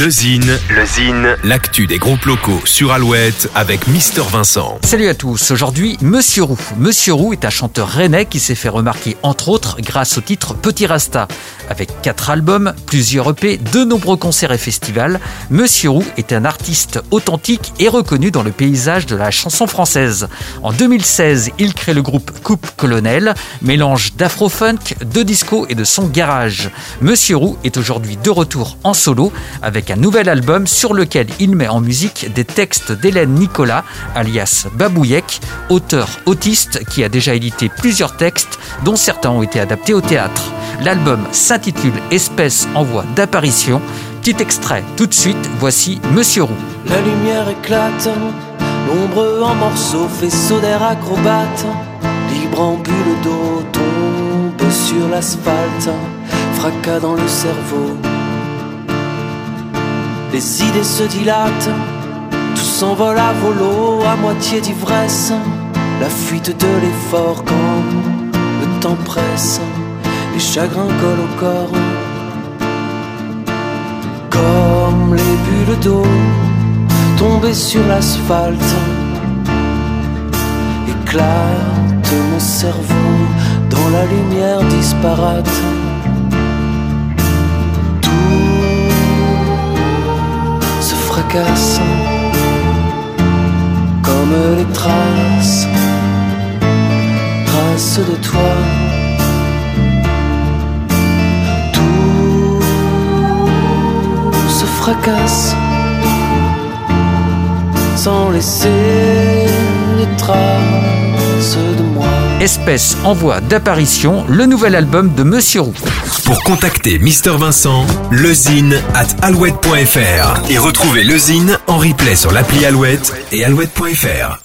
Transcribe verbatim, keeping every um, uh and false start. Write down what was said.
Le Zine, Le Zine, l'actu des groupes locaux sur Alouette avec Mister Vincent. Salut à tous, aujourd'hui Monsieur Roux. Monsieur Roux est un chanteur rennais qui s'est fait remarquer entre autres grâce au titre Petit Rasta. Avec quatre albums, plusieurs E P, de nombreux concerts et festivals, Monsieur Roux est un artiste authentique et reconnu dans le paysage de la chanson française. En deux mille seize, il crée le groupe Coupe Colonel, mélange d'afro-funk, de disco et de son garage. Monsieur Roux est aujourd'hui de retour en solo avec avec un nouvel album sur lequel il met en musique des textes d'Hélène Nicolas, alias Babouillec, auteur autiste qui a déjà édité plusieurs textes, dont certains ont été adaptés au théâtre. L'album s'intitule Espèce en voie d'apparition. Petit extrait tout de suite, voici Monsieur Roux. La lumière éclate, l'ombre en morceaux, faisceau d'air acrobate, libre en bulle d'eau, tombe sur l'asphalte, fracas dans le cerveau. Les idées se dilatent, tout s'envole à volo, à moitié d'ivresse, la fuite de l'effort quand le temps presse, les chagrins collent au corps, comme les bulles d'eau tombées sur l'asphalte, éclate mon cerveau dans la lumière disparate. Comme les traces, traces de toi, tout se fracasse sans laisser les traces de moi. Espèce en voie d'apparition, le nouvel album de Monsieur Roux. Pour contacter Mister Vincent, le Zine at alouette point fr et retrouver le Zine en replay sur l'appli Alouette et alouette point fr.